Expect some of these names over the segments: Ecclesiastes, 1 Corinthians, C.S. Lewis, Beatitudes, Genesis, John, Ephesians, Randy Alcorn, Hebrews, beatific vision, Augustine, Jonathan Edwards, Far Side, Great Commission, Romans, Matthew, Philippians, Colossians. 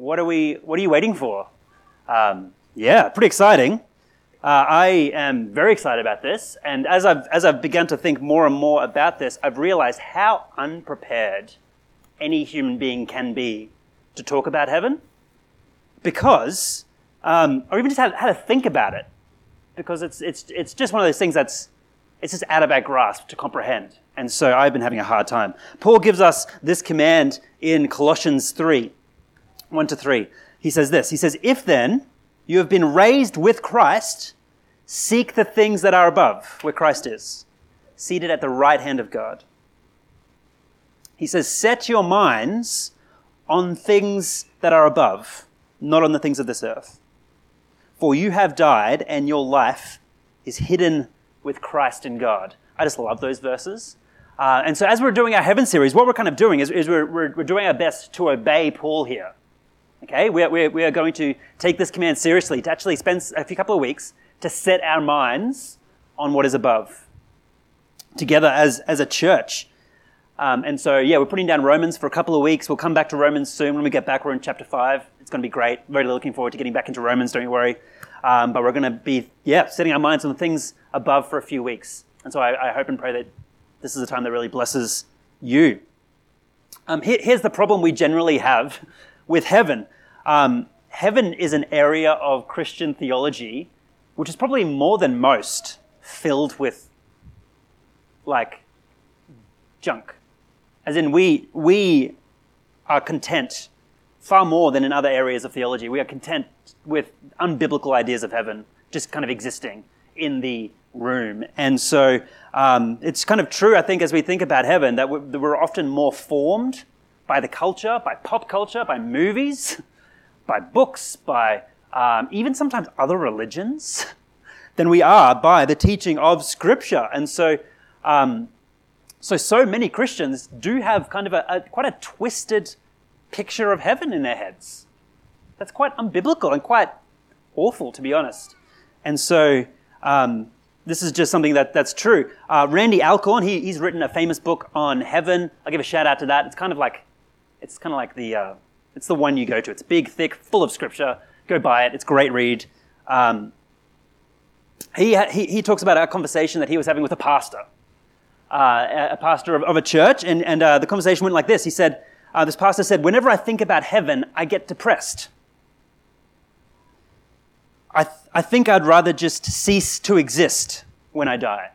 What are you waiting for? Yeah, pretty exciting. I am very excited about this, and as I've begun to think more and more about this, I've realized how unprepared any human being can be to talk about heaven, because, or even just how to think about it, because it's just one of those things it's just out of our grasp to comprehend, and so I've been having a hard time. Paul gives us this command in Colossians 3, 1-3. He says this, if then you have been raised with Christ, seek the things that are above, where Christ is, seated at the right hand of God. He says, set your minds on things that are above, not on the things of this earth. For you have died, and your life is hidden with Christ in God. I just love those verses. And so as we're doing our heaven series, what we're kind of doing is we're doing our best to obey Paul here. Okay, we are going to take this command seriously, to actually spend a few couple of weeks to set our minds on what is above together as a church. And so, yeah, we're putting down Romans for a couple of weeks. We'll come back to Romans soon. When we get back, we're in chapter 5. It's going to be great. Very looking forward to getting back into Romans, don't you worry. But we're going to be, setting our minds on things above for a few weeks. And so I hope and pray that this is a time that really blesses you. Here's the problem we generally have with heaven. Heaven is an area of Christian theology which is probably more than most filled with like junk. As in we are content far more than in other areas of theology. We are content with unbiblical ideas of heaven just kind of existing in the room. And so it's kind of true, I think, as we think about heaven, that we're often more formed by the culture, by pop culture, by movies, by books, by even sometimes other religions, than we are by the teaching of Scripture. And so so many Christians do have kind of a quite a twisted picture of heaven in their heads. That's quite unbiblical and quite awful, to be honest. And so this is just something that's true. Randy Alcorn, he's written a famous book on heaven. I'll give a shout out to that. It's kind of like it's the one you go to. It's big, thick, full of scripture. Go buy it. It's a great read. He talks about a conversation that he was having with a pastor of a church, and the conversation went like this. He said, this pastor said, whenever I think about heaven, I get depressed. I think I'd rather just cease to exist when I die.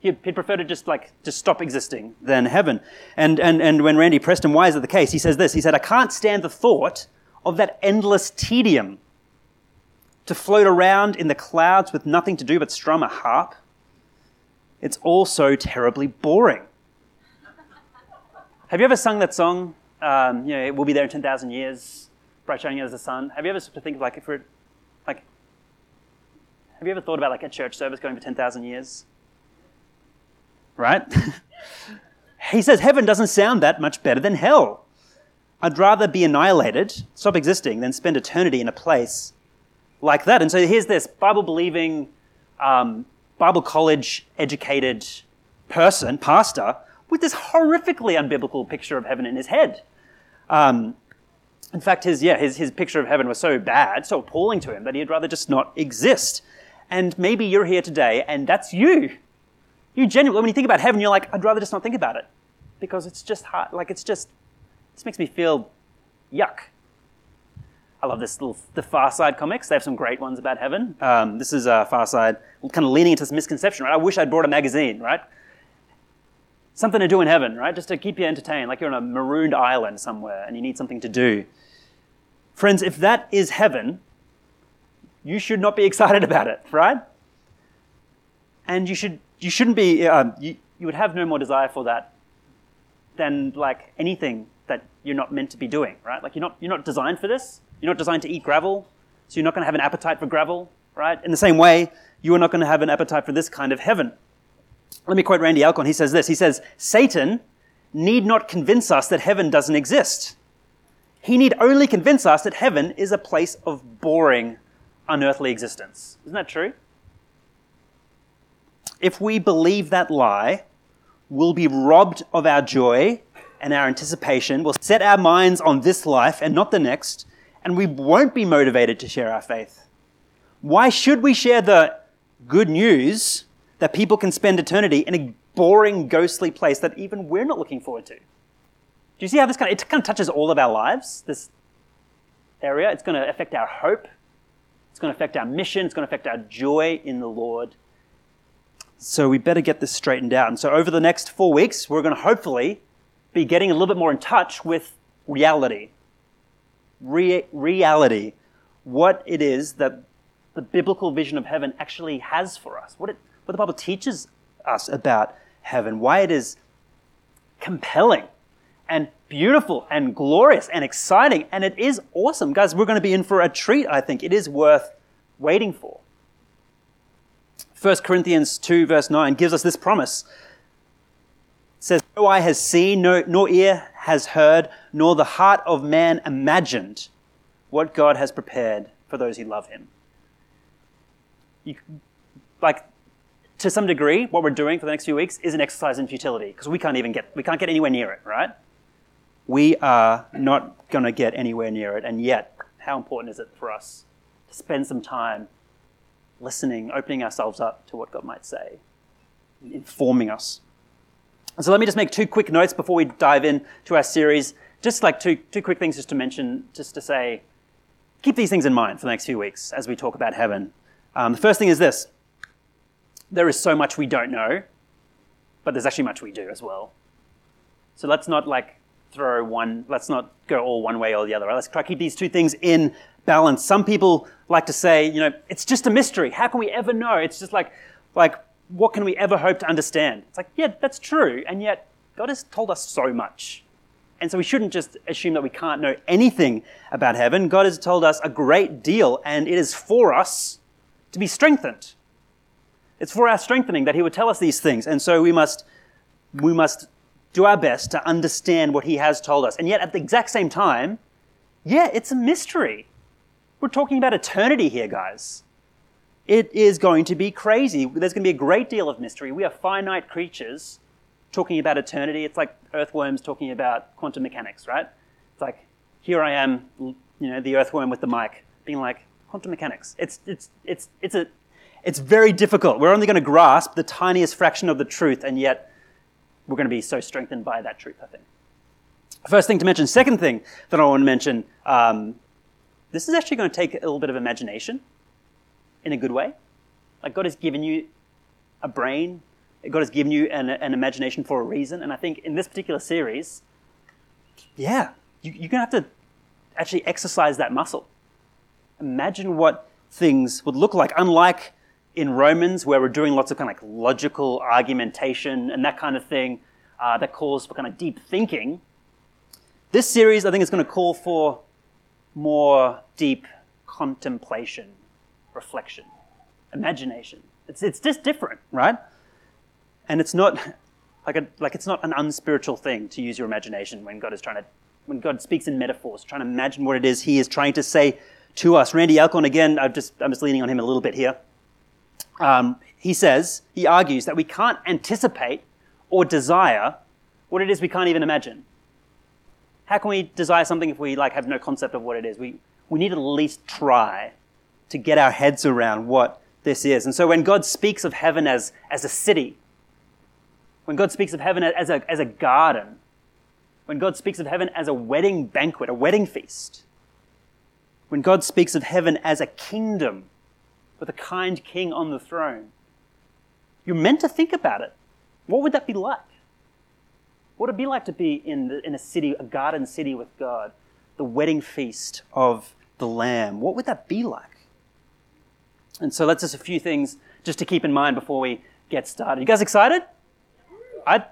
He'd prefer to just stop existing than heaven. And when Randy pressed him, why is it the case? He says this. He said, I can't stand the thought of that endless tedium to float around in the clouds with nothing to do but strum a harp. It's all so terribly boring. Have you ever sung that song? We'll be there in 10,000 years, bright shining as the sun. Have you ever sort of think like if we're like? Have you ever thought about like a church service going for 10,000 years? Right? He says, heaven doesn't sound that much better than hell. I'd rather be annihilated, stop existing, than spend eternity in a place like that. And so here's this Bible-believing, Bible college-educated person, pastor, with this horrifically unbiblical picture of heaven in his head. In fact, his picture of heaven was so bad, so appalling to him, that he'd rather just not exist. And maybe you're here today, and that's you. You genuinely, when you think about heaven, you're like, I'd rather just not think about it because it's just hard. Like, it's just, this makes me feel yuck. I love the Far Side comics. They have some great ones about heaven. This is Far Side, kind of leaning into this misconception, right? I wish I'd brought a magazine, right? Something to do in heaven, right? Just to keep you entertained, like you're on a marooned island somewhere and you need something to do. Friends, if that is heaven, you should not be excited about it, right? And you shouldn't be, you would have no more desire for that than like anything that you're not meant to be doing, right? Like you're not designed for this. You're not designed to eat gravel, so you're not going to have an appetite for gravel, right? In the same way, you are not going to have an appetite for this kind of heaven. Let me quote Randy Alcorn. He says this, he says, Satan need not convince us that heaven doesn't exist. He need only convince us that heaven is a place of boring, unearthly existence. Isn't that true? If we believe that lie, we'll be robbed of our joy and our anticipation. We'll set our minds on this life and not the next, and we won't be motivated to share our faith. Why should we share the good news that people can spend eternity in a boring, ghostly place that even we're not looking forward to? Do you see how it kind of touches all of our lives, this area? It's going to affect our hope. It's going to affect our mission. It's going to affect our joy in the Lord. So we better get this straightened out. And so over the next 4 weeks, we're going to hopefully be getting a little bit more in touch with reality. Reality. What it is that the biblical vision of heaven actually has for us. What the Bible teaches us about heaven. Why it is compelling and beautiful and glorious and exciting. And it is awesome. Guys, we're going to be in for a treat, I think. It is worth waiting for. 1 Corinthians 2 verse 9 gives us this promise. It says, "No eye has seen, nor ear has heard, nor the heart of man imagined what God has prepared for those who love him." To some degree, what we're doing for the next few weeks is an exercise in futility, because we can't get anywhere near it, right? We are not going to get anywhere near it, and yet, how important is it for us to spend some time listening, opening ourselves up to what God might say, informing us. And so let me just make two quick notes before we dive in to our series. Just like two quick things just to mention, just to say, keep these things in mind for the next few weeks as we talk about heaven. The first thing is this. There is so much we don't know, but there's actually much we do as well. So let's not go all one way or the other. Right? Let's try to keep these two things in balance. Some people like to say, it's just a mystery. How can we ever know? It's just like what can we ever hope to understand? It's like, yeah, that's true. And yet God has told us so much. And so we shouldn't just assume that we can't know anything about heaven. God has told us a great deal, and it is for us to be strengthened. It's for our strengthening that he would tell us these things. And so we must do our best to understand what he has told us. And yet at the exact same time, yeah, it's a mystery. We're talking about eternity here, guys. It is going to be crazy. There's going to be a great deal of mystery. We are finite creatures talking about eternity. It's like earthworms talking about quantum mechanics, right? It's like, here I am, the earthworm with the mic, being like, quantum mechanics. It's very difficult. We're only going to grasp the tiniest fraction of the truth, and yet we're going to be so strengthened by that truth, I think. First thing to mention. Second thing that I want to mention, this is actually going to take a little bit of imagination in a good way. Like, God has given you a brain. God has given you an imagination for a reason. And I think in this particular series, yeah, you're going to have to actually exercise that muscle. Imagine what things would look like, unlike in Romans, where we're doing lots of kind of like logical argumentation and that kind of thing that calls for kind of deep thinking. This series, I think, is going to call for more deep contemplation, reflection, imagination. It's just different, right? And it's not it's not an unspiritual thing to use your imagination when God speaks in metaphors, trying to imagine what it is He is trying to say to us. Randy Alcorn, again, I'm just leaning on him a little bit here. He argues that we can't anticipate or desire what it is we can't even imagine. How can we desire something if we have no concept of what it is? We need to at least try to get our heads around what this is. And so when God speaks of heaven as a city, when God speaks of heaven as a garden, when God speaks of heaven as a wedding banquet, a wedding feast, when God speaks of heaven as a kingdom with a kind king on the throne, you're meant to think about it. What would that be like? What would it be like to be in a city, a garden city with God, the wedding feast of the Lamb? What would that be like? And so that's just a few things just to keep in mind before we get started. You guys excited? I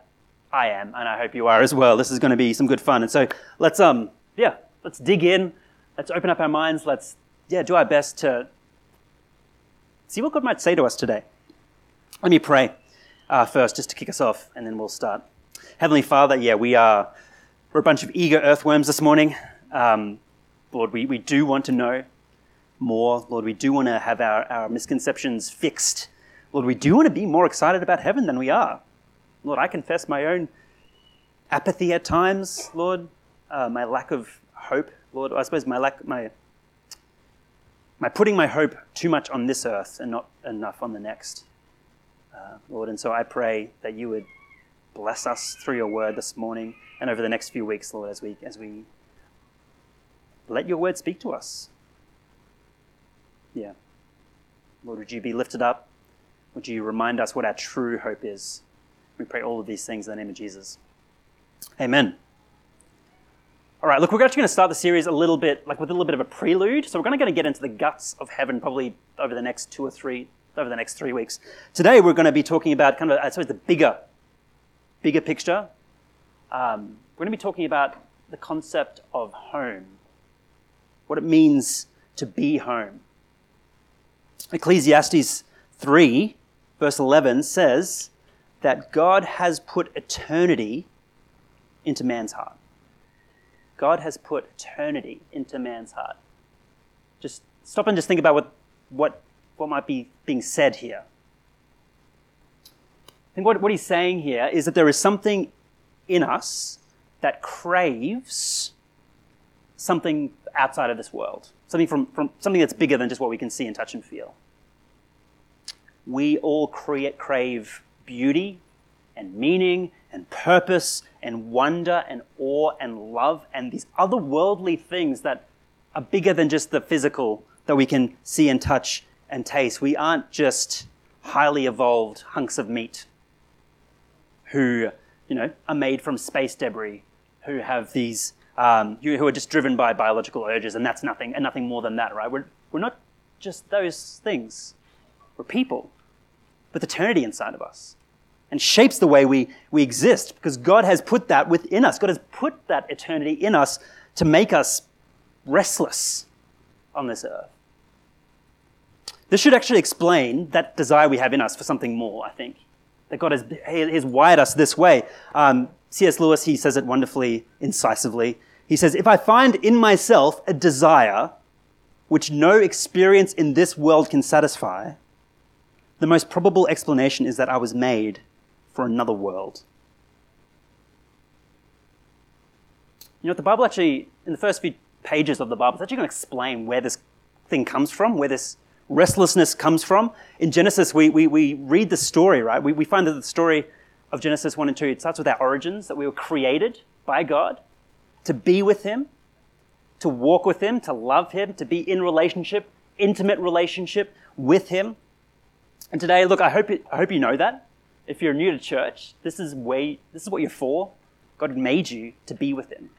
am, and I hope you are as well. This is going to be some good fun. And so let's dig in. Let's open up our minds. Let's do our best to see what God might say to us today. Let me pray first just to kick us off, and then we'll start. Heavenly Father, we're a bunch of eager earthworms this morning. Lord, we do want to know more. Lord, we do want to have our misconceptions fixed. Lord, we do want to be more excited about heaven than we are. Lord, I confess my own apathy at times, Lord, my lack of hope. Lord, I suppose my Am I putting my hope too much on this earth and not enough on the next? Lord, and so I pray that you would bless us through your word this morning and over the next few weeks, Lord, as we let your word speak to us. Yeah. Lord, would you be lifted up? Would you remind us what our true hope is? We pray all of these things in the name of Jesus. Amen. All right, look, we're actually going to start the series with a little bit of a prelude. So we're going to get into the guts of heaven probably over the next 3 weeks. Today we're going to be talking about kind of, I suppose, the bigger picture. We're going to be talking about the concept of home, what it means to be home. Ecclesiastes 3, verse 11 says that God has put eternity into man's heart. God has put eternity into man's heart. Just stop and just think about what might be being said here. I think what he's saying here is that there is something in us that craves something outside of this world, something from something that's bigger than just what we can see and touch and feel. We all crave beauty and meaning and purpose and wonder and awe and love and these otherworldly things that are bigger than just the physical that we can see and touch and taste. We aren't just highly evolved hunks of meat who, are made from space debris, who have these, who are just driven by biological urges, and that's nothing, and nothing more than that, right? We're not just those things. We're people with eternity inside of us, and shapes the way we exist, because God has put that within us. God has put that eternity in us to make us restless on this earth. This should actually explain that desire we have in us for something more, I think, that God has wired us this way. C.S. Lewis, he says it wonderfully, incisively. He says, "If I find in myself a desire which no experience in this world can satisfy, the most probable explanation is that I was made for another world." You know, the Bible actually, in the first few pages of the Bible, it's actually going to explain where this thing comes from, where this restlessness comes from. In Genesis, we read the story, right? We find that the story of Genesis 1 and 2, it starts with our origins, that we were created by God to be with him, to walk with him, to love him, to be in relationship, intimate relationship with him. And today, look, I hope you know that. If you're new to church, this is what you're for. God made you to be with him.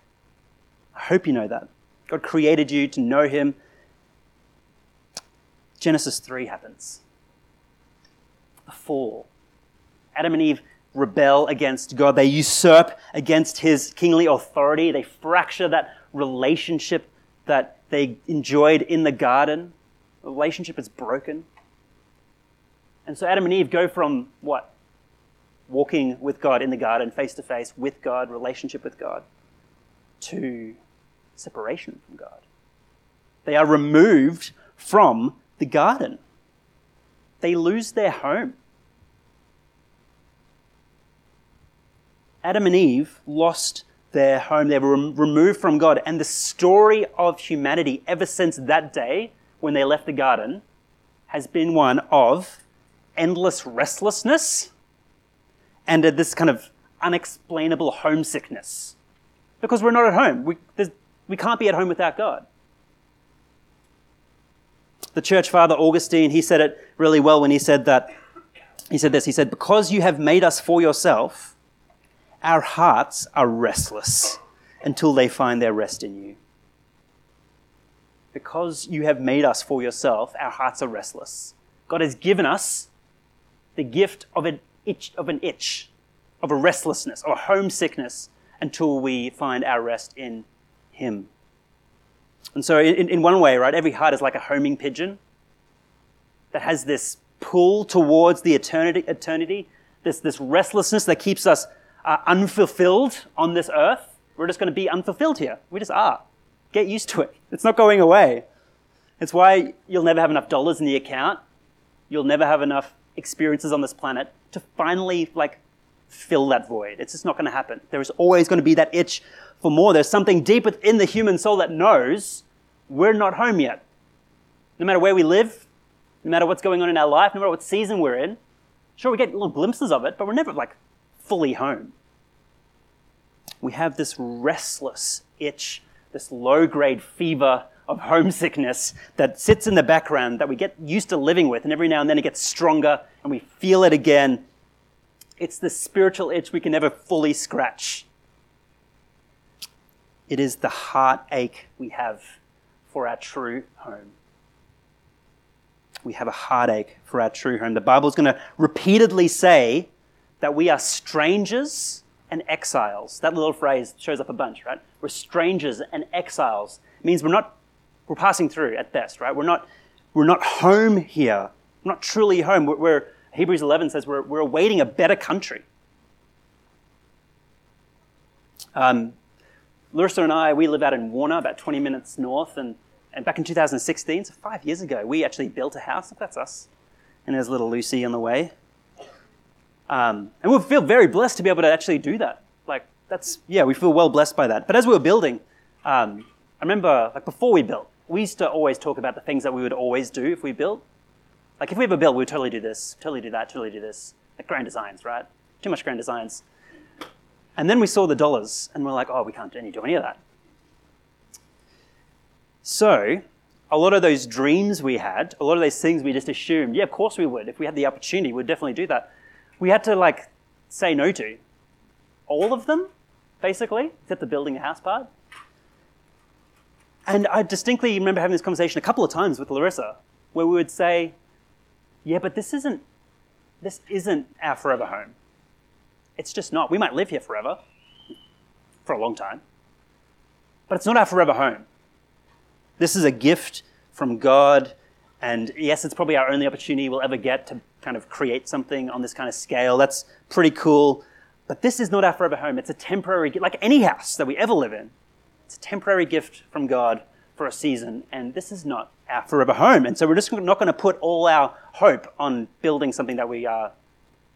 I hope you know that. God created you to know him. Genesis 3 happens. The fall. Adam and Eve rebel against God. They usurp against his kingly authority. They fracture that relationship that they enjoyed in the garden. The relationship is broken. And so Adam and Eve go from what? Walking with God in the garden, face to face with God, relationship with God, to separation from God. They are removed from the garden. They lose their home. Adam and Eve lost their home. They were removed from God. And the story of humanity ever since that day when they left the garden has been one of endless restlessness and this kind of unexplainable homesickness, because we're not at home. We can't be at home without God. The church father Augustine, he said it really well when he said, "Because you have made us for yourself, our hearts are restless until they find their rest in you." Because you have made us for yourself, our hearts are restless. God has given us the gift of an itch, of a restlessness, or homesickness, until we find our rest in him. And so in one way, right, every heart is like a homing pigeon that has this pull towards the eternity, this restlessness that keeps us unfulfilled on this earth. We're just going to be unfulfilled here. We just are. Get used to it. It's not going away. It's why you'll never have enough dollars in the account. You'll never have enough experiences on this planet to finally fill that void. It's just not going to happen. There is always going to be that itch for more. There's something deep within the human soul that knows we're not home yet. No matter where we live, no matter what's going on in our life, no matter what season we're in, sure, we get little glimpses of it, but we're never like fully home. We have this restless itch, this low-grade fever of homesickness that sits in the background that we get used to living with, and every now and then it gets stronger and we feel it again. It's the spiritual itch we can never fully scratch. It is the heartache we have for our true home. We have a heartache for our true home. The Bible is going to repeatedly say that we are strangers and exiles. That little phrase shows up a bunch, right? We're strangers and exiles. It means we're passing through at best, right? We're not home here. We're not truly home. We're Hebrews 11 says we're awaiting a better country. Larissa and I, we live out in Warner, about 20 minutes north, and back in 2016, so 5 years ago, we actually built a house. That's us. And there's little Lucy on the way. And we feel very blessed to be able to actually do that. We feel well blessed by that. But as we were building, I remember, before we built, we used to always talk about the things that we would always do if we built. Like, if we ever built, we would totally do this, totally do that, totally do this. Like, grand designs, right? Too much grand designs. And then we saw the dollars, and we're like, oh, we can't do any of that. So, a lot of those dreams we had, a lot of those things we just assumed, yeah, of course we would. If we had the opportunity, we'd definitely do that. We had to, say no to all of them, basically, except the building a house part. And I distinctly remember having this conversation a couple of times with Larissa, where we would say, yeah, but this isn't our forever home. It's just not. We might live here forever, for a long time, but it's not our forever home. This is a gift from God, and yes, it's probably our only opportunity we'll ever get to kind of create something on this kind of scale. That's pretty cool, but this is not our forever home. It's a temporary gift, like any house that we ever live in. It's a temporary gift from God for a season, and this is not our forever home. And so we're just not going to put all our hope on building something that we are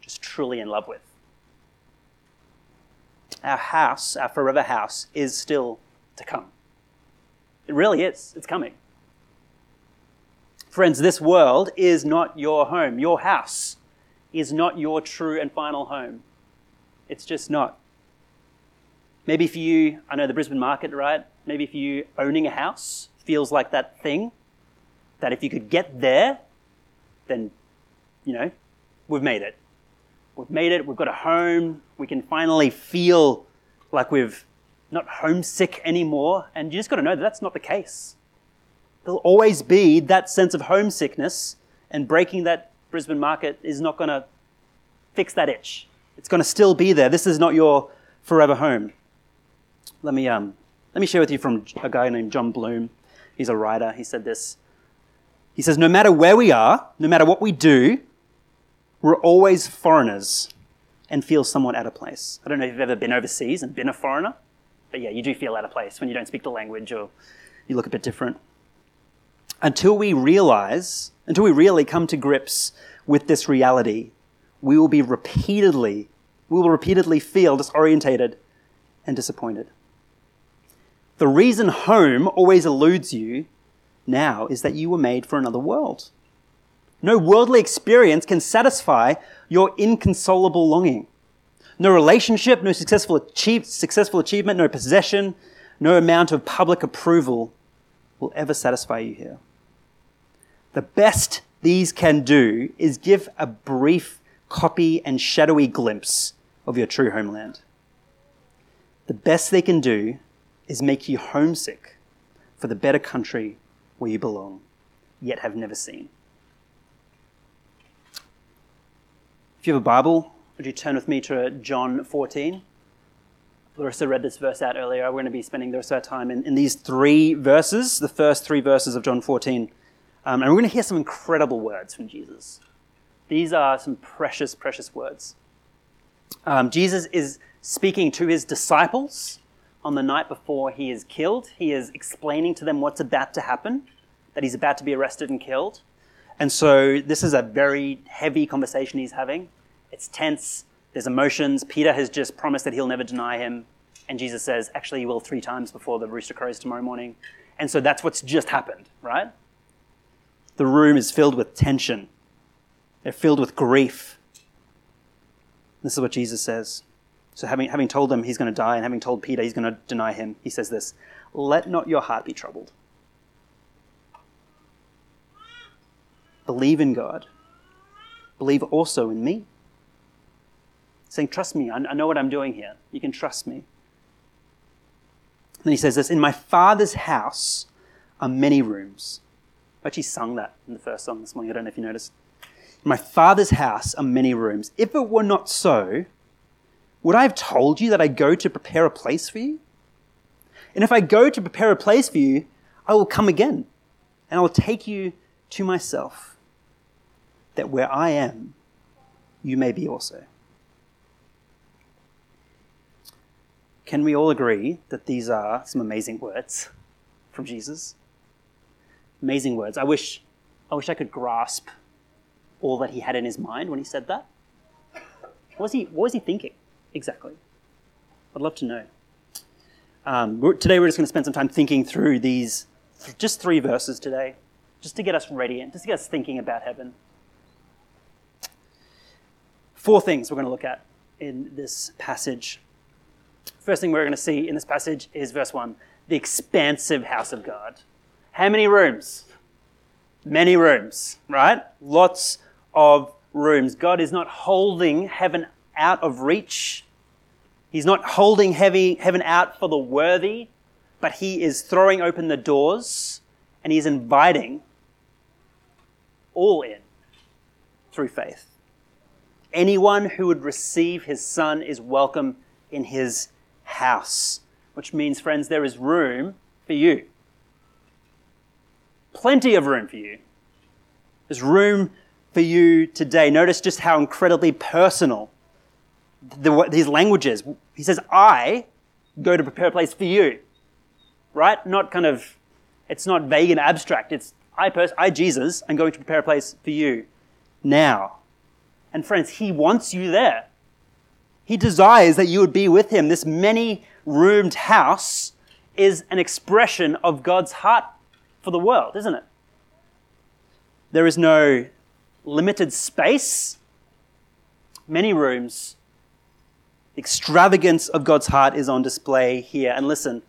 just truly in love with. Our house, our forever house, is still to come. It really is. It's coming. Friends, this world is not your home. Your house is not your true and final home. It's just not. Maybe for you, I know the Brisbane market, right? Maybe for you, owning a house feels like that thing that if you could get there, then, we've made it. We've made it, we've got a home, we can finally feel like we've not homesick anymore. And you just got to know that that's not the case. There'll always be that sense of homesickness, and breaking that Brisbane market is not going to fix that itch. It's going to still be there. This is not your forever home. Let me share with you from a guy named John Bloom. He's a writer. He said this. He says, no matter where we are, no matter what we do, we're always foreigners and feel somewhat out of place. I don't know if you've ever been overseas and been a foreigner, but yeah, you do feel out of place when you don't speak the language or you look a bit different. Until we really come to grips with this reality, we will repeatedly feel disorientated and disappointed. The reason home always eludes you now is that you were made for another world. No worldly experience can satisfy your inconsolable longing. No relationship, no successful achievement, no possession, no amount of public approval will ever satisfy you here. The best these can do is give a brief, copy, and shadowy glimpse of your true homeland. The best they can do is make you homesick for the better country where you belong, yet have never seen. If you have a Bible, would you turn with me to John 14? Larissa read this verse out earlier. We're going to be spending the rest of our time in these three verses, the first three verses of John 14. And we're going to hear some incredible words from Jesus. These are some precious, precious words. Jesus is speaking to his disciples on the night before he is killed. He is explaining to them what's about to happen, that he's about to be arrested and killed. And so this is a very heavy conversation he's having. It's tense. There's emotions. Peter has just promised that he'll never deny him. And Jesus says, actually, you will 3 times before the rooster crows tomorrow morning. And so that's what's just happened, right? The room is filled with tension. They're filled with grief. This is what Jesus says. So having told them he's going to die and having told Peter he's going to deny him, he says this, "Let not your heart be troubled. Believe in God. Believe also in me." Saying, trust me, I know what I'm doing here. You can trust me. And then he says this, "In my Father's house are many rooms." I actually sung that in the first song this morning. I don't know if you noticed. "In my Father's house are many rooms. If it were not so, would I have told you that I go to prepare a place for you? And if I go to prepare a place for you, I will come again, and I will take you to myself, that where I am, you may be also." Can we all agree that these are some amazing words from Jesus? Amazing words. I wish I could grasp all that he had in his mind when he said that. What was he thinking exactly? I'd love to know. Today we're just going to spend some time thinking through these, just three verses today, just to get us ready and just to get us thinking about heaven. 4 things we're going to look at in this passage. First thing we're going to see in this passage is verse 1, the expansive house of God. How many rooms? Many rooms, right? Lots of rooms. God is not holding heaven out of reach. He's not holding heaven out for the worthy, but he is throwing open the doors and he's inviting all in through faith. Anyone who would receive his son is welcome in his house, which means, friends, there is room for you. Plenty of room for you. There's room for you today. Notice just how incredibly personal these languages. He says, "I go to prepare a place for you," right? Not kind of, it's not vague and abstract. It's I, Jesus, am going to prepare a place for you now. And friends, he wants you there. He desires that you would be with him. This many-roomed house is an expression of God's heart for the world, isn't it? There is no limited space, many rooms. The extravagance of God's heart is on display here. And listen,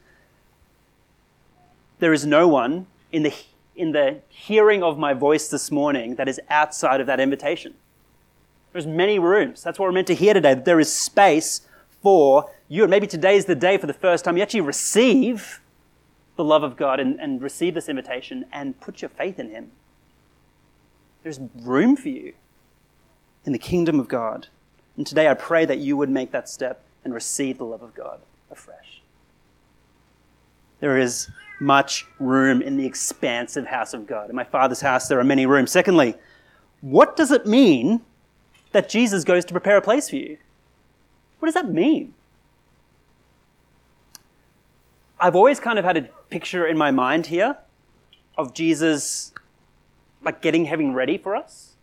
there is no one in the hearing of my voice this morning that is outside of that invitation. There's many rooms. That's what we're meant to hear today. There is space for you. And maybe today is the day for the first time you actually receive the love of God and receive this invitation and put your faith in him. There's room for you in the kingdom of God. And today I pray that you would make that step and receive the love of God afresh. There is much room in the expansive house of God. In my Father's house, there are many rooms. Secondly, what does it mean that Jesus goes to prepare a place for you? What does that mean? I've always kind of had a picture in my mind here of Jesus like getting heaven ready for us.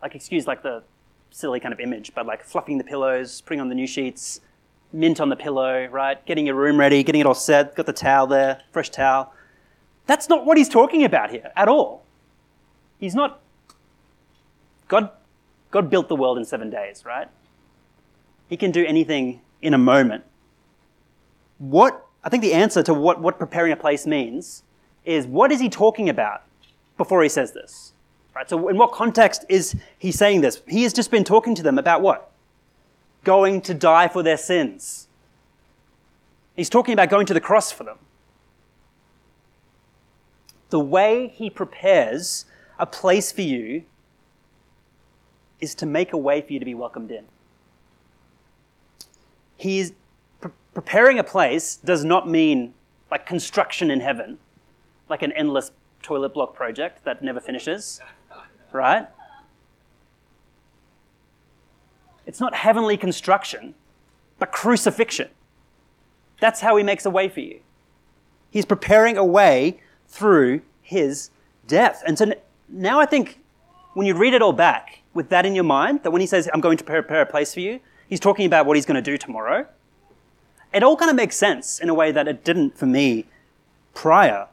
Like, excuse like the silly kind of image, but like fluffing the pillows, putting on the new sheets, mint on the pillow, right? Getting your room ready, getting it all set, got the towel there, fresh towel. That's not what he's talking about here at all. He's not... God built the world in 7 days, right? He can do anything in a moment. I think the answer to what preparing a place means is, what is he talking about before he says this? Right? So in what context is he saying this? He has just been talking to them about what? Going to die for their sins. He's talking about going to the cross for them. The way he prepares a place for you is to make a way for you to be welcomed in. He's preparing a place does not mean like construction in heaven, like an endless toilet block project that never finishes, right? It's not heavenly construction, but crucifixion. That's how he makes a way for you. He's preparing a way through his death. And so now I think when you read it all back, with that in your mind, that when he says, "I'm going to prepare a place for you," he's talking about what he's going to do tomorrow. It all kind of makes sense in a way that it didn't for me prior.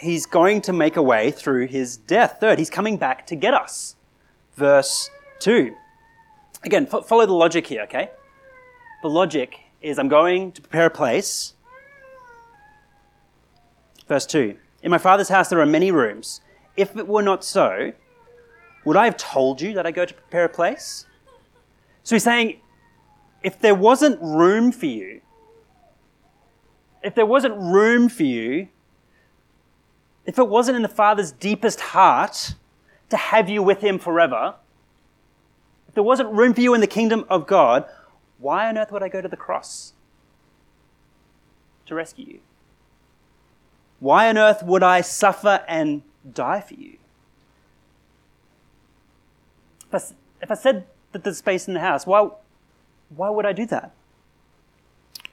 he's going to make a way through his death. Third, he's coming back to get us. Verse 2. Again, follow the logic here, okay? The logic is I'm going to prepare a place. Verse 2. In my Father's house there are many rooms. If it were not so, would I have told you that I go to prepare a place? So he's saying, if there wasn't room for you, if it wasn't in the Father's deepest heart to have you with him forever, if there wasn't room for you in the kingdom of God, why on earth would I go to the cross to rescue you? Why on earth would I suffer and die for you? If I said that there's space in the house, why would I do that?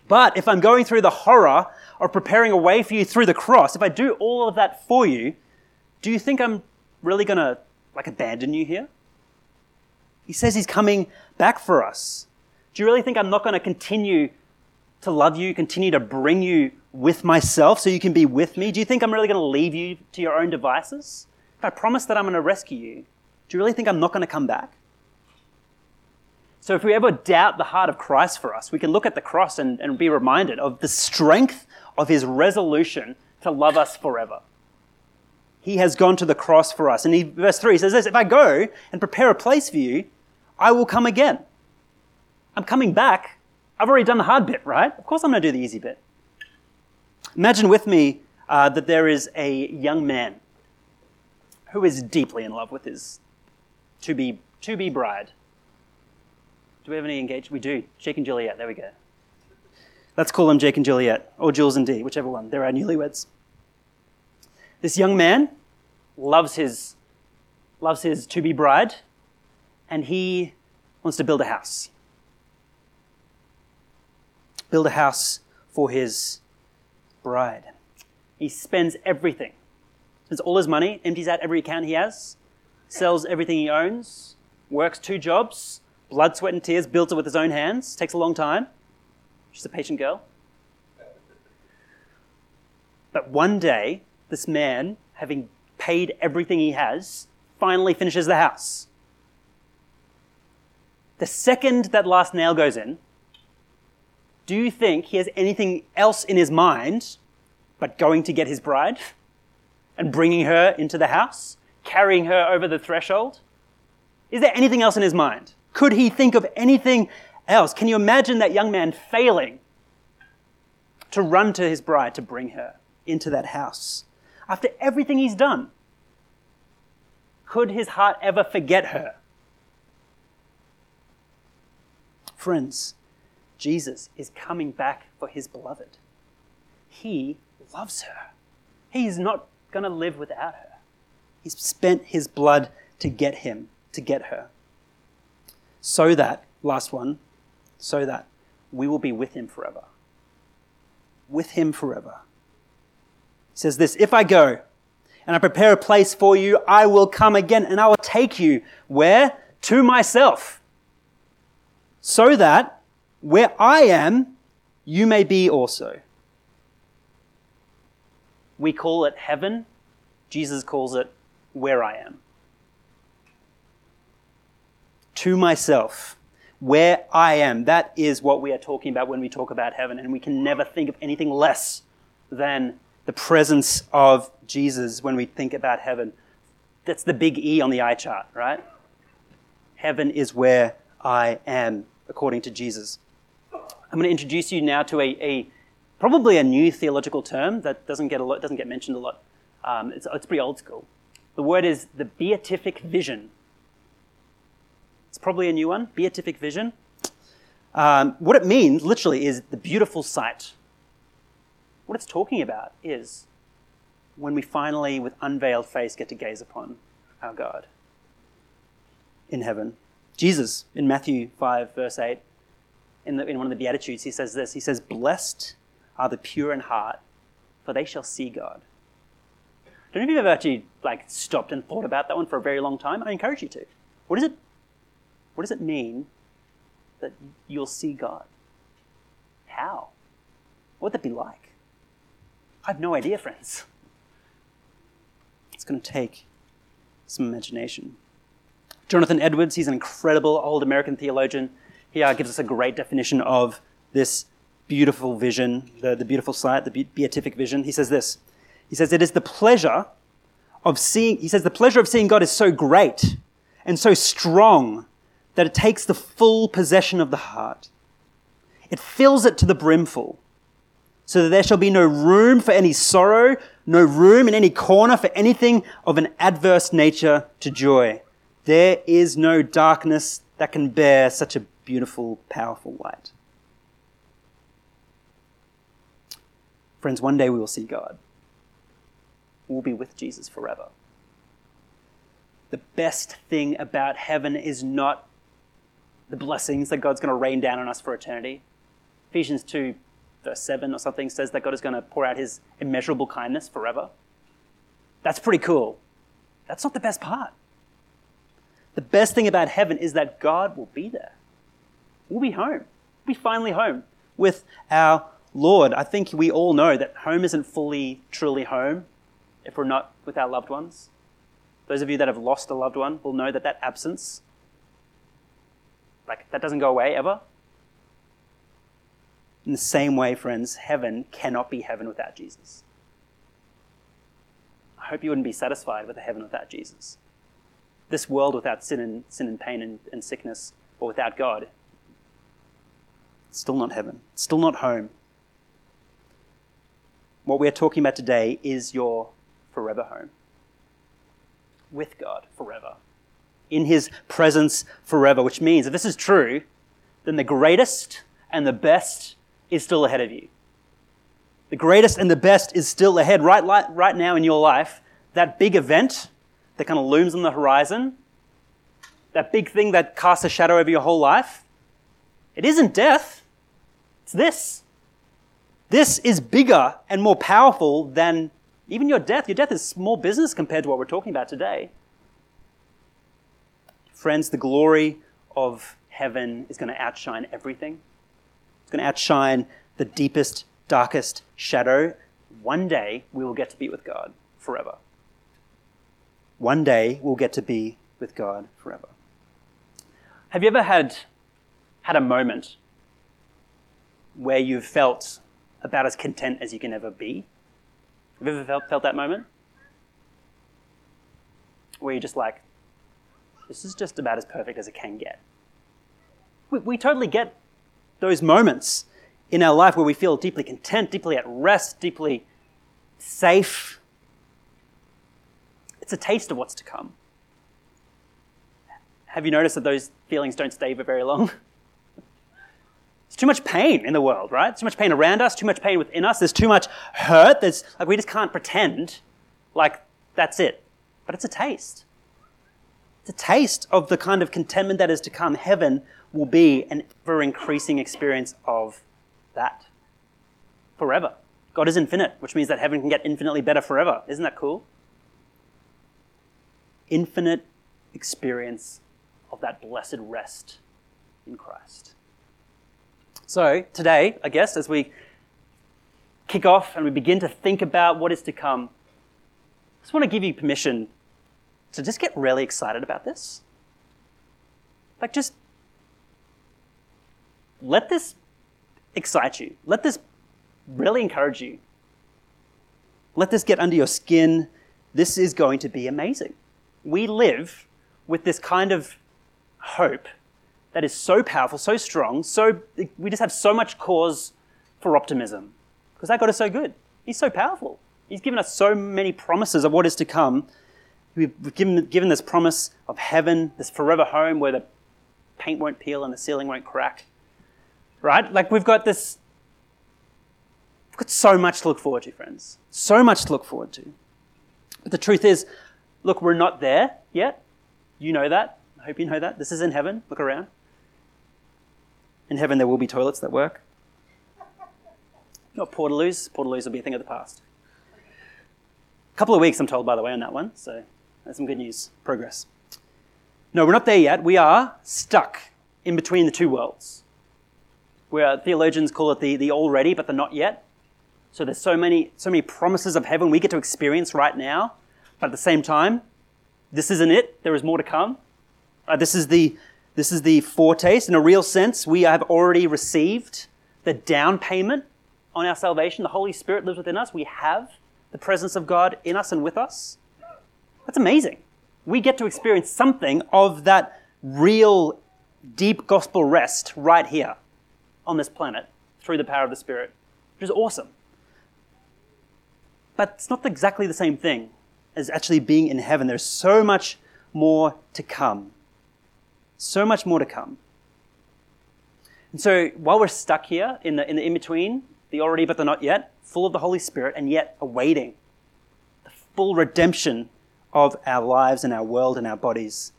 But if I'm going through the horror of preparing a way for you through the cross, if I do all of that for you, do you think I'm really going to abandon you here? He says he's coming back for us. Do you really think I'm not going to continue to love you, continue to bring you with myself so you can be with me? Do you think I'm really going to leave you to your own devices? If I promise that I'm going to rescue you, do you really think I'm not going to come back? So if we ever doubt the heart of Christ for us, we can look at the cross and be reminded of the strength of his resolution to love us forever. He has gone to the cross for us. And verse 3 says this, if I go and prepare a place for you, I will come again. I'm coming back. I've already done the hard bit, right? Of course I'm going to do the easy bit. Imagine with me that there is a young man who is deeply in love with his to-be bride. Do we have any engaged? We do. Jake and Juliet. There we go. Let's call them Jake and Juliet, or Jules and Dee, whichever one. They're our newlyweds. This young man loves his to-be bride, and he wants to build a house. Build a house for his bride. He spends everything. Spends all his money, empties out every account he has, sells everything he owns, works 2 jobs, blood, sweat, and tears, builds it with his own hands. Takes a long time. She's a patient girl. But one day, this man, having paid everything he has, finally finishes the house. The second that last nail goes in, do you think he has anything else in his mind but going to get his bride and bringing her into the house, carrying her over the threshold? Is there anything else in his mind? Could he think of anything else? Can you imagine that young man failing to run to his bride to bring her into that house? After everything he's done, could his heart ever forget her? Friends, Jesus is coming back for his beloved. He loves her. He's not going to live without her. He's spent his blood to get her. So that, last one, so that we will be with him forever. With him forever. It says this, if I go and I prepare a place for you, I will come again and I will take you, where? To myself. So that where I am, you may be also. We call it heaven. Jesus calls it where I am. To myself, where I am. That is what we are talking about when we talk about heaven, and we can never think of anything less than the presence of Jesus when we think about heaven. That's the big E on the eye chart, right? Heaven is where I am, according to Jesus. I'm going to introduce you now to a probably a new theological term that doesn't get mentioned a lot. It's pretty old school. The word is the beatific vision. It's probably a new one, beatific vision. What it means, literally, is the beautiful sight. What it's talking about is when we finally, with unveiled face, get to gaze upon our God in heaven. Jesus, in Matthew 5, verse 8, in one of the Beatitudes, he says this. He says, blessed are the pure in heart, for they shall see God. I don't know if you've ever actually stopped and thought about that one for a very long time. I encourage you to. What does it mean that you'll see God? How? What would that be like? I have no idea, friends. It's going to take some imagination. Jonathan Edwards, he's an incredible old American theologian. He gives us a great definition of this beautiful vision, the beautiful sight, the beatific vision. He says this. He says, the pleasure of seeing God is so great and so strong that it takes the full possession of the heart. It fills it to the brimful, so that there shall be no room for any sorrow, no room in any corner for anything of an adverse nature to joy. There is no darkness that can bear such a beautiful, powerful light. Friends, one day we will see God. We'll be with Jesus forever. The best thing about heaven is not the blessings that God's going to rain down on us for eternity. Ephesians 2, verse 7 or something says that God is going to pour out his immeasurable kindness forever. That's pretty cool. That's not the best part. The best thing about heaven is that God will be there. We'll be home. We'll be finally home with our Lord. I think we all know that home isn't fully, truly home if we're not with our loved ones. Those of you that have lost a loved one will know that absence, that doesn't go away ever. In the same way, friends, heaven cannot be heaven without Jesus. I hope you wouldn't be satisfied with a heaven without Jesus. This world without sin and pain and sickness, or without God, it's still not heaven. It's still not home. What we're talking about today is your forever home. With God forever. In his presence forever, which means if this is true, then the greatest and the best is still ahead of you. The greatest and the best is still ahead. Right now in your life, that big event that kind of looms on the horizon, that big thing that casts a shadow over your whole life, it isn't death. It's this. This is bigger and more powerful than even your death. Your death is small business compared to what we're talking about today. Friends, the glory of heaven is going to outshine everything. It's going to outshine the deepest, darkest shadow. One day we will get to be with God forever. One day we'll get to be with God forever. Have you ever had a moment where you've felt about as content as you can ever be? Have you ever felt that moment? Where you're just like, this is just about as perfect as it can get. We totally get those moments in our life where we feel deeply content, deeply at rest, deeply safe. It's a taste of what's to come. Have you noticed that those feelings don't stay for very long? There's too much pain in the world, right? There's too much pain around us, too much pain within us. There's too much hurt. There's we just can't pretend like that's it. But it's a taste. It's a taste of the kind of contentment that is to come. Heaven will be an ever-increasing experience of that forever. God is infinite, which means that heaven can get infinitely better forever. Isn't that cool? Infinite experience of that blessed rest in Christ. So today, I guess, as we kick off and we begin to think about what is to come, I just want to give you permission to just get really excited about this. Just let this excite you. Let this really encourage you. Let this get under your skin. This is going to be amazing. We live with this kind of hope that is so powerful, so strong, so we just have so much cause for optimism because that God is so good. He's so powerful. He's given us so many promises of what is to come. We've given this promise of heaven, this forever home where the paint won't peel and the ceiling won't crack, right? We've got so much to look forward to, friends. So much to look forward to. But the truth is, look, we're not there yet. You know that. I hope you know that. This is in heaven. Look around. In heaven, there will be toilets that work. Not portaloos. Portaloos will be a thing of the past. A couple of weeks, I'm told, by the way, on that one. So that's some good news. Progress. No, we're not there yet. We are stuck in between the two worlds. Where theologians call it the already, but the not yet. So there's so many promises of heaven we get to experience right now. But at the same time, this isn't it. There is more to come. This is the foretaste. In a real sense, we have already received the down payment on our salvation. The Holy Spirit lives within us. We have the presence of God in us and with us. That's amazing. We get to experience something of that real deep gospel rest right here on this planet through the power of the Spirit, which is awesome. But it's not exactly the same thing as actually being in heaven. There's so much more to come. So much more to come. And so while we're stuck here in the in-between, the already but the not yet, full of the Holy Spirit and yet awaiting the full redemption of our lives and our world and our bodies,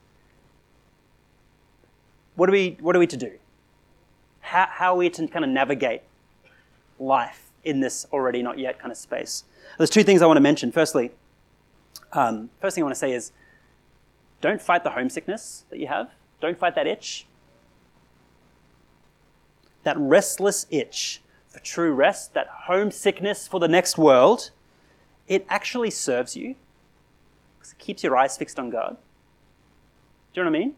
what are we to do? How are we to kind of navigate life in this already not yet kind of space? There's two things I want to mention. Firstly, first thing I want to say is, don't fight the homesickness that you have. Don't fight that itch. That restless itch for true rest, that homesickness for the next world, it actually serves you because it keeps your eyes fixed on God. Do you know what I mean?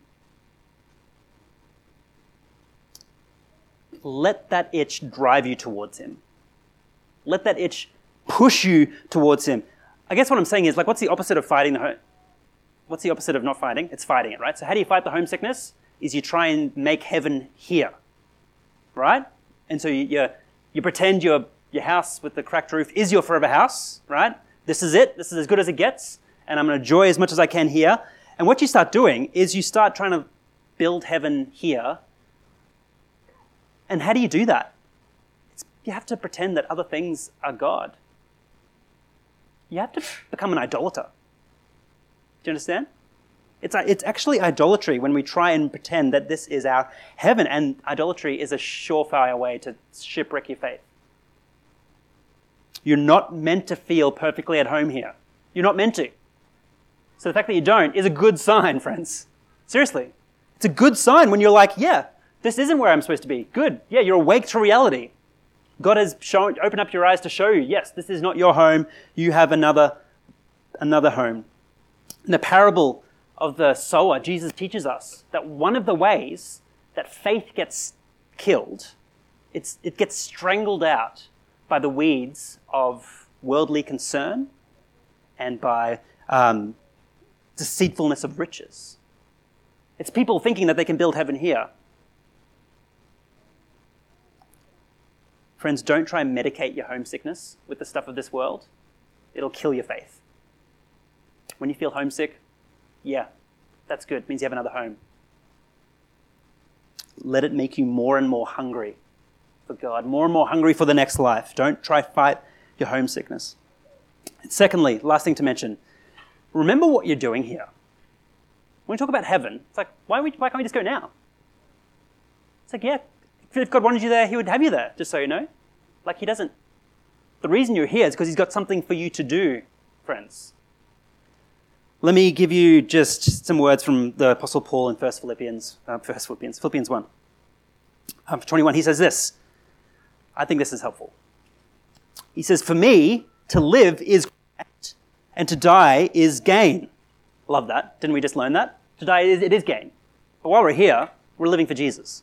Let that itch drive you towards Him. Let that itch push you towards Him. I guess what I'm saying is, like, what's the opposite of fighting what's the opposite of not fighting? It's fighting it, right? So how do you fight the homesickness? Is you try and make heaven here, right? And so you pretend your house with the cracked roof is your forever house, right? This is it. This is as good as it gets, and I'm going to enjoy as much as I can here. And what you start doing is you start trying to build heaven here. And how do you do that? You have to pretend that other things are God. You have to become an idolater. Do you understand? It's actually idolatry when we try and pretend that this is our heaven, and idolatry is a surefire way to shipwreck your faith. You're not meant to feel perfectly at home here. You're not meant to. So the fact that you don't is a good sign, friends. Seriously. It's a good sign when you're like, yeah, this isn't where I'm supposed to be. Good. Yeah, you're awake to reality. God has opened up your eyes to show you, yes, this is not your home. You have another home. In the parable of the sower, Jesus teaches us that one of the ways that faith gets killed, it gets strangled out by the weeds of worldly concern and by deceitfulness of riches. It's people thinking that they can build heaven here. Friends, don't try and medicate your homesickness with the stuff of this world. It'll kill your faith. When you feel homesick, yeah, that's good. It means you have another home. Let it make you more and more hungry for God, more and more hungry for the next life. Don't try to fight your homesickness. And secondly, last thing to mention, remember what you're doing here. When we talk about heaven, it's like, why can't we just go now? It's like, yeah, if God wanted you there, He would have you there, just so you know. Like, He doesn't. The reason you're here is because He's got something for you to do, friends. Let me give you just some words from the Apostle Paul in Philippians 1. 21, he says this. I think this is helpful. He says, "For me, to live is Christ, and to die is gain." Love that. Didn't we just learn that? To die, it is gain. But while we're here, we're living for Jesus.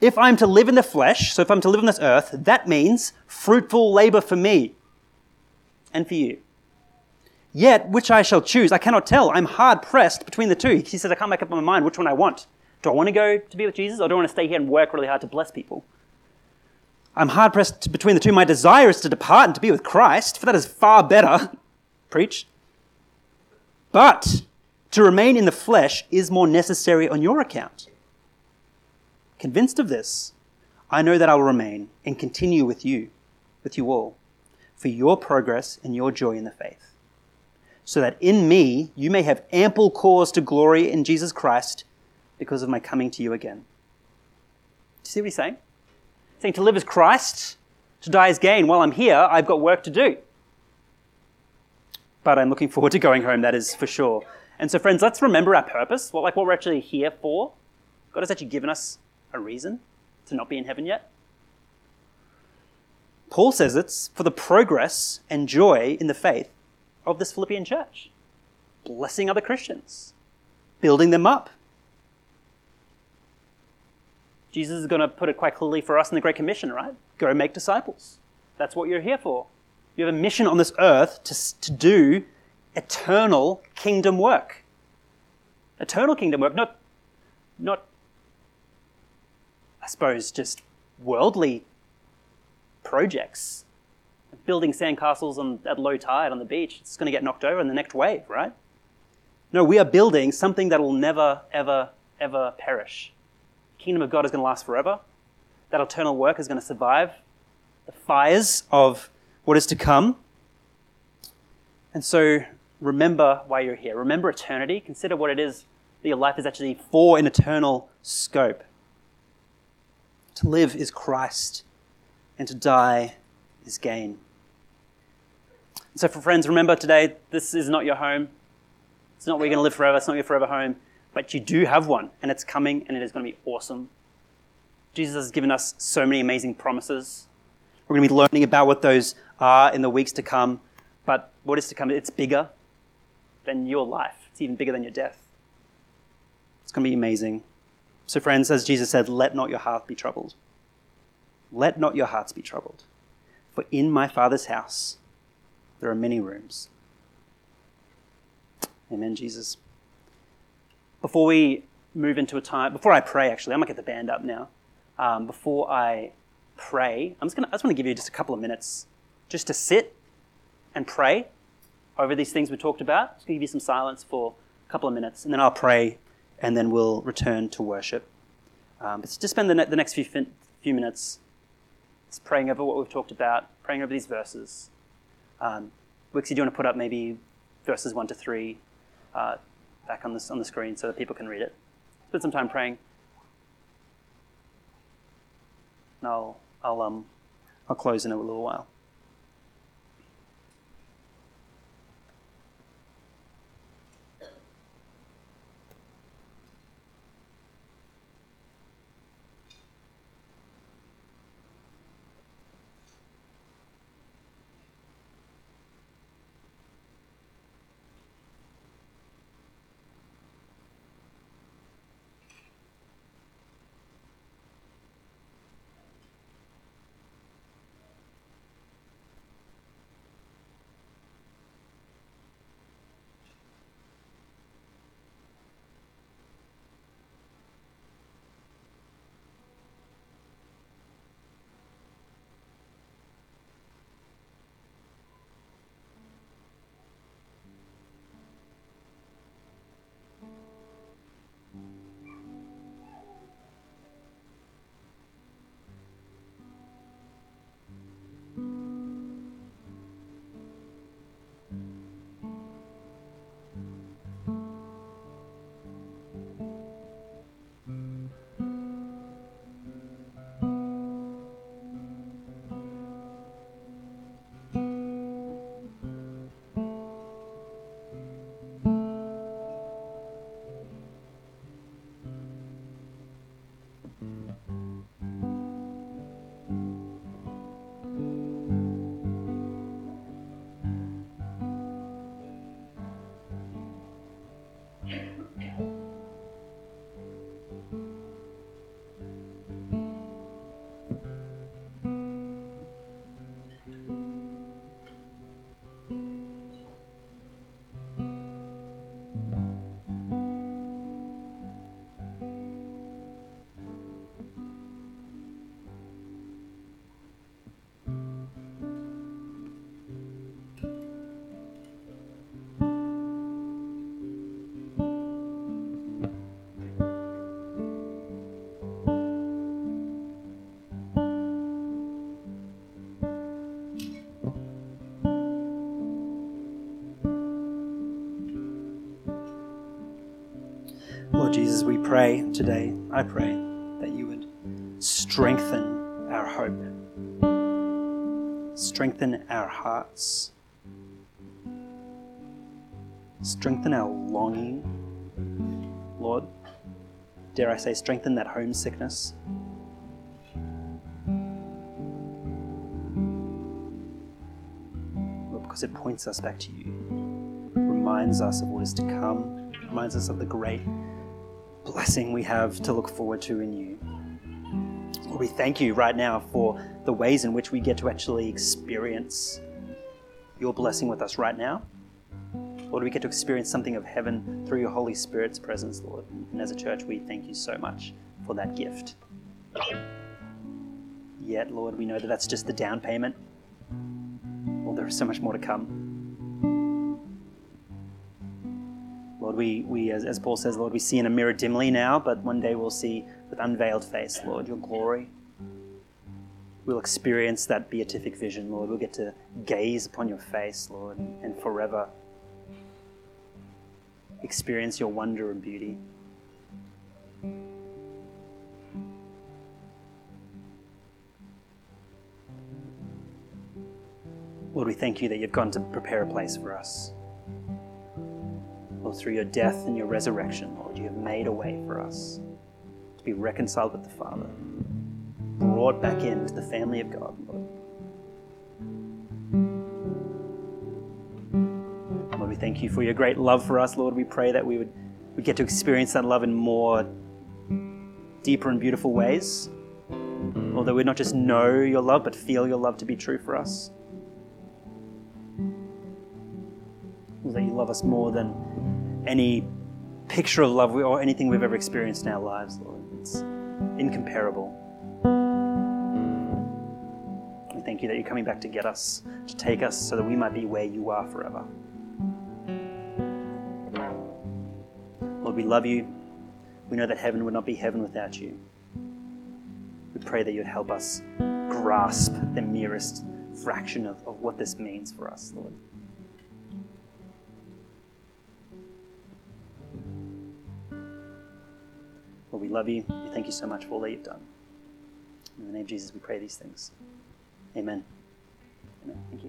If I'm to live in the flesh, so if I'm to live on this earth, that means fruitful labor for me and for you. Yet, which I shall choose, I cannot tell. I'm hard-pressed between the two. He says, I can't make up my mind which one I want. Do I want to go to be with Jesus, or do I want to stay here and work really hard to bless people? I'm hard-pressed between the two. My desire is to depart and to be with Christ, for that is far better. Preach. But to remain in the flesh is more necessary on your account. Convinced of this, I know that I will remain and continue with you all, for your progress and your joy in the faith, so that in me you may have ample cause to glory in Jesus Christ because of my coming to you again. Do you see what he's saying? He's saying to live is Christ, to die is gain. While I'm here, I've got work to do. But I'm looking forward to going home, that is for sure. And so, friends, let's remember our purpose, what we're actually here for. God has actually given us a reason to not be in heaven yet. Paul says it's for the progress and joy in the faith of this Philippian church. Blessing other Christians. Building them up. Jesus is going to put it quite clearly for us in the Great Commission, right? Go make disciples. That's what you're here for. You have a mission on this earth to do eternal kingdom work. Eternal kingdom work, not I suppose, just worldly projects. Building sandcastles at low tide on the beach. It's going to get knocked over in the next wave, right? No, we are building something that will never, ever, ever perish. The kingdom of God is going to last forever. That eternal work is going to survive the fires of what is to come. And so remember why you're here. Remember eternity. Consider what it is that your life is actually for in eternal scope. To live is Christ, and to die is gain. So for friends, remember today, this is not your home. It's not where you're going to live forever. It's not your forever home. But you do have one, and it's coming, and it is going to be awesome. Jesus has given us so many amazing promises. We're going to be learning about what those are in the weeks to come. But what is to come, it's bigger than your life. It's even bigger than your death. It's going to be amazing. So friends, as Jesus said, let not your heart be troubled. Let not your hearts be troubled. For in my Father's house there are many rooms. Amen, Jesus. Before we move into a time, before I pray, actually, I might get the band up now. Before I pray, I just want to give you just a couple of minutes just to sit and pray over these things we talked about. Just give you some silence for a couple of minutes, and then I'll pray. And then we'll return to worship. But just spend the next few minutes just praying over what we've talked about, praying over these verses. Wixie, do you want to put up maybe verses 1 to 3 back on the screen so that people can read it? Spend some time praying. And I'll close in a little while. Lord Jesus, we pray today, I pray that you would strengthen our hope, strengthen our hearts, strengthen our longing. Lord, dare I say, strengthen that homesickness. Lord, because it points us back to you. reminds us of what is to come, reminds us of the great blessing we have to look forward to in you. Lord, we thank you right now for the ways in which we get to actually experience your blessing with us right now. Lord, we get to experience something of heaven through your Holy Spirit's presence, Lord. And as a church, we thank you so much for that gift. Yet, Lord, we know that that's just the down payment. Lord, there is so much more to come. Lord, we as Paul says, Lord, we see in a mirror dimly now, but one day we'll see with unveiled face, Lord, your glory. We'll experience that beatific vision, Lord. We'll get to gaze upon your face, Lord, and forever experience your wonder and beauty. Lord, we thank you that you've gone to prepare a place for us. Lord, through your death and your resurrection, Lord, you have made a way for us to be reconciled with the Father, brought back into the family of God, Lord. Lord, we thank you for your great love for us, Lord. We pray that we get to experience that love in more deeper and beautiful ways. Lord, that we'd not just know your love, but feel your love to be true for us. That you love us more than any picture of love or anything we've ever experienced in our lives, Lord. It's incomparable. We thank you that you're coming back to get us, to take us, so that we might be where you are forever. Lord, we love you. We know that heaven would not be heaven without you. We pray that you'd help us grasp the merest fraction of what this means for us, Lord. Lord, we love you. We thank you so much for all that you've done. In the name of Jesus, we pray these things. Amen. Amen. Thank you.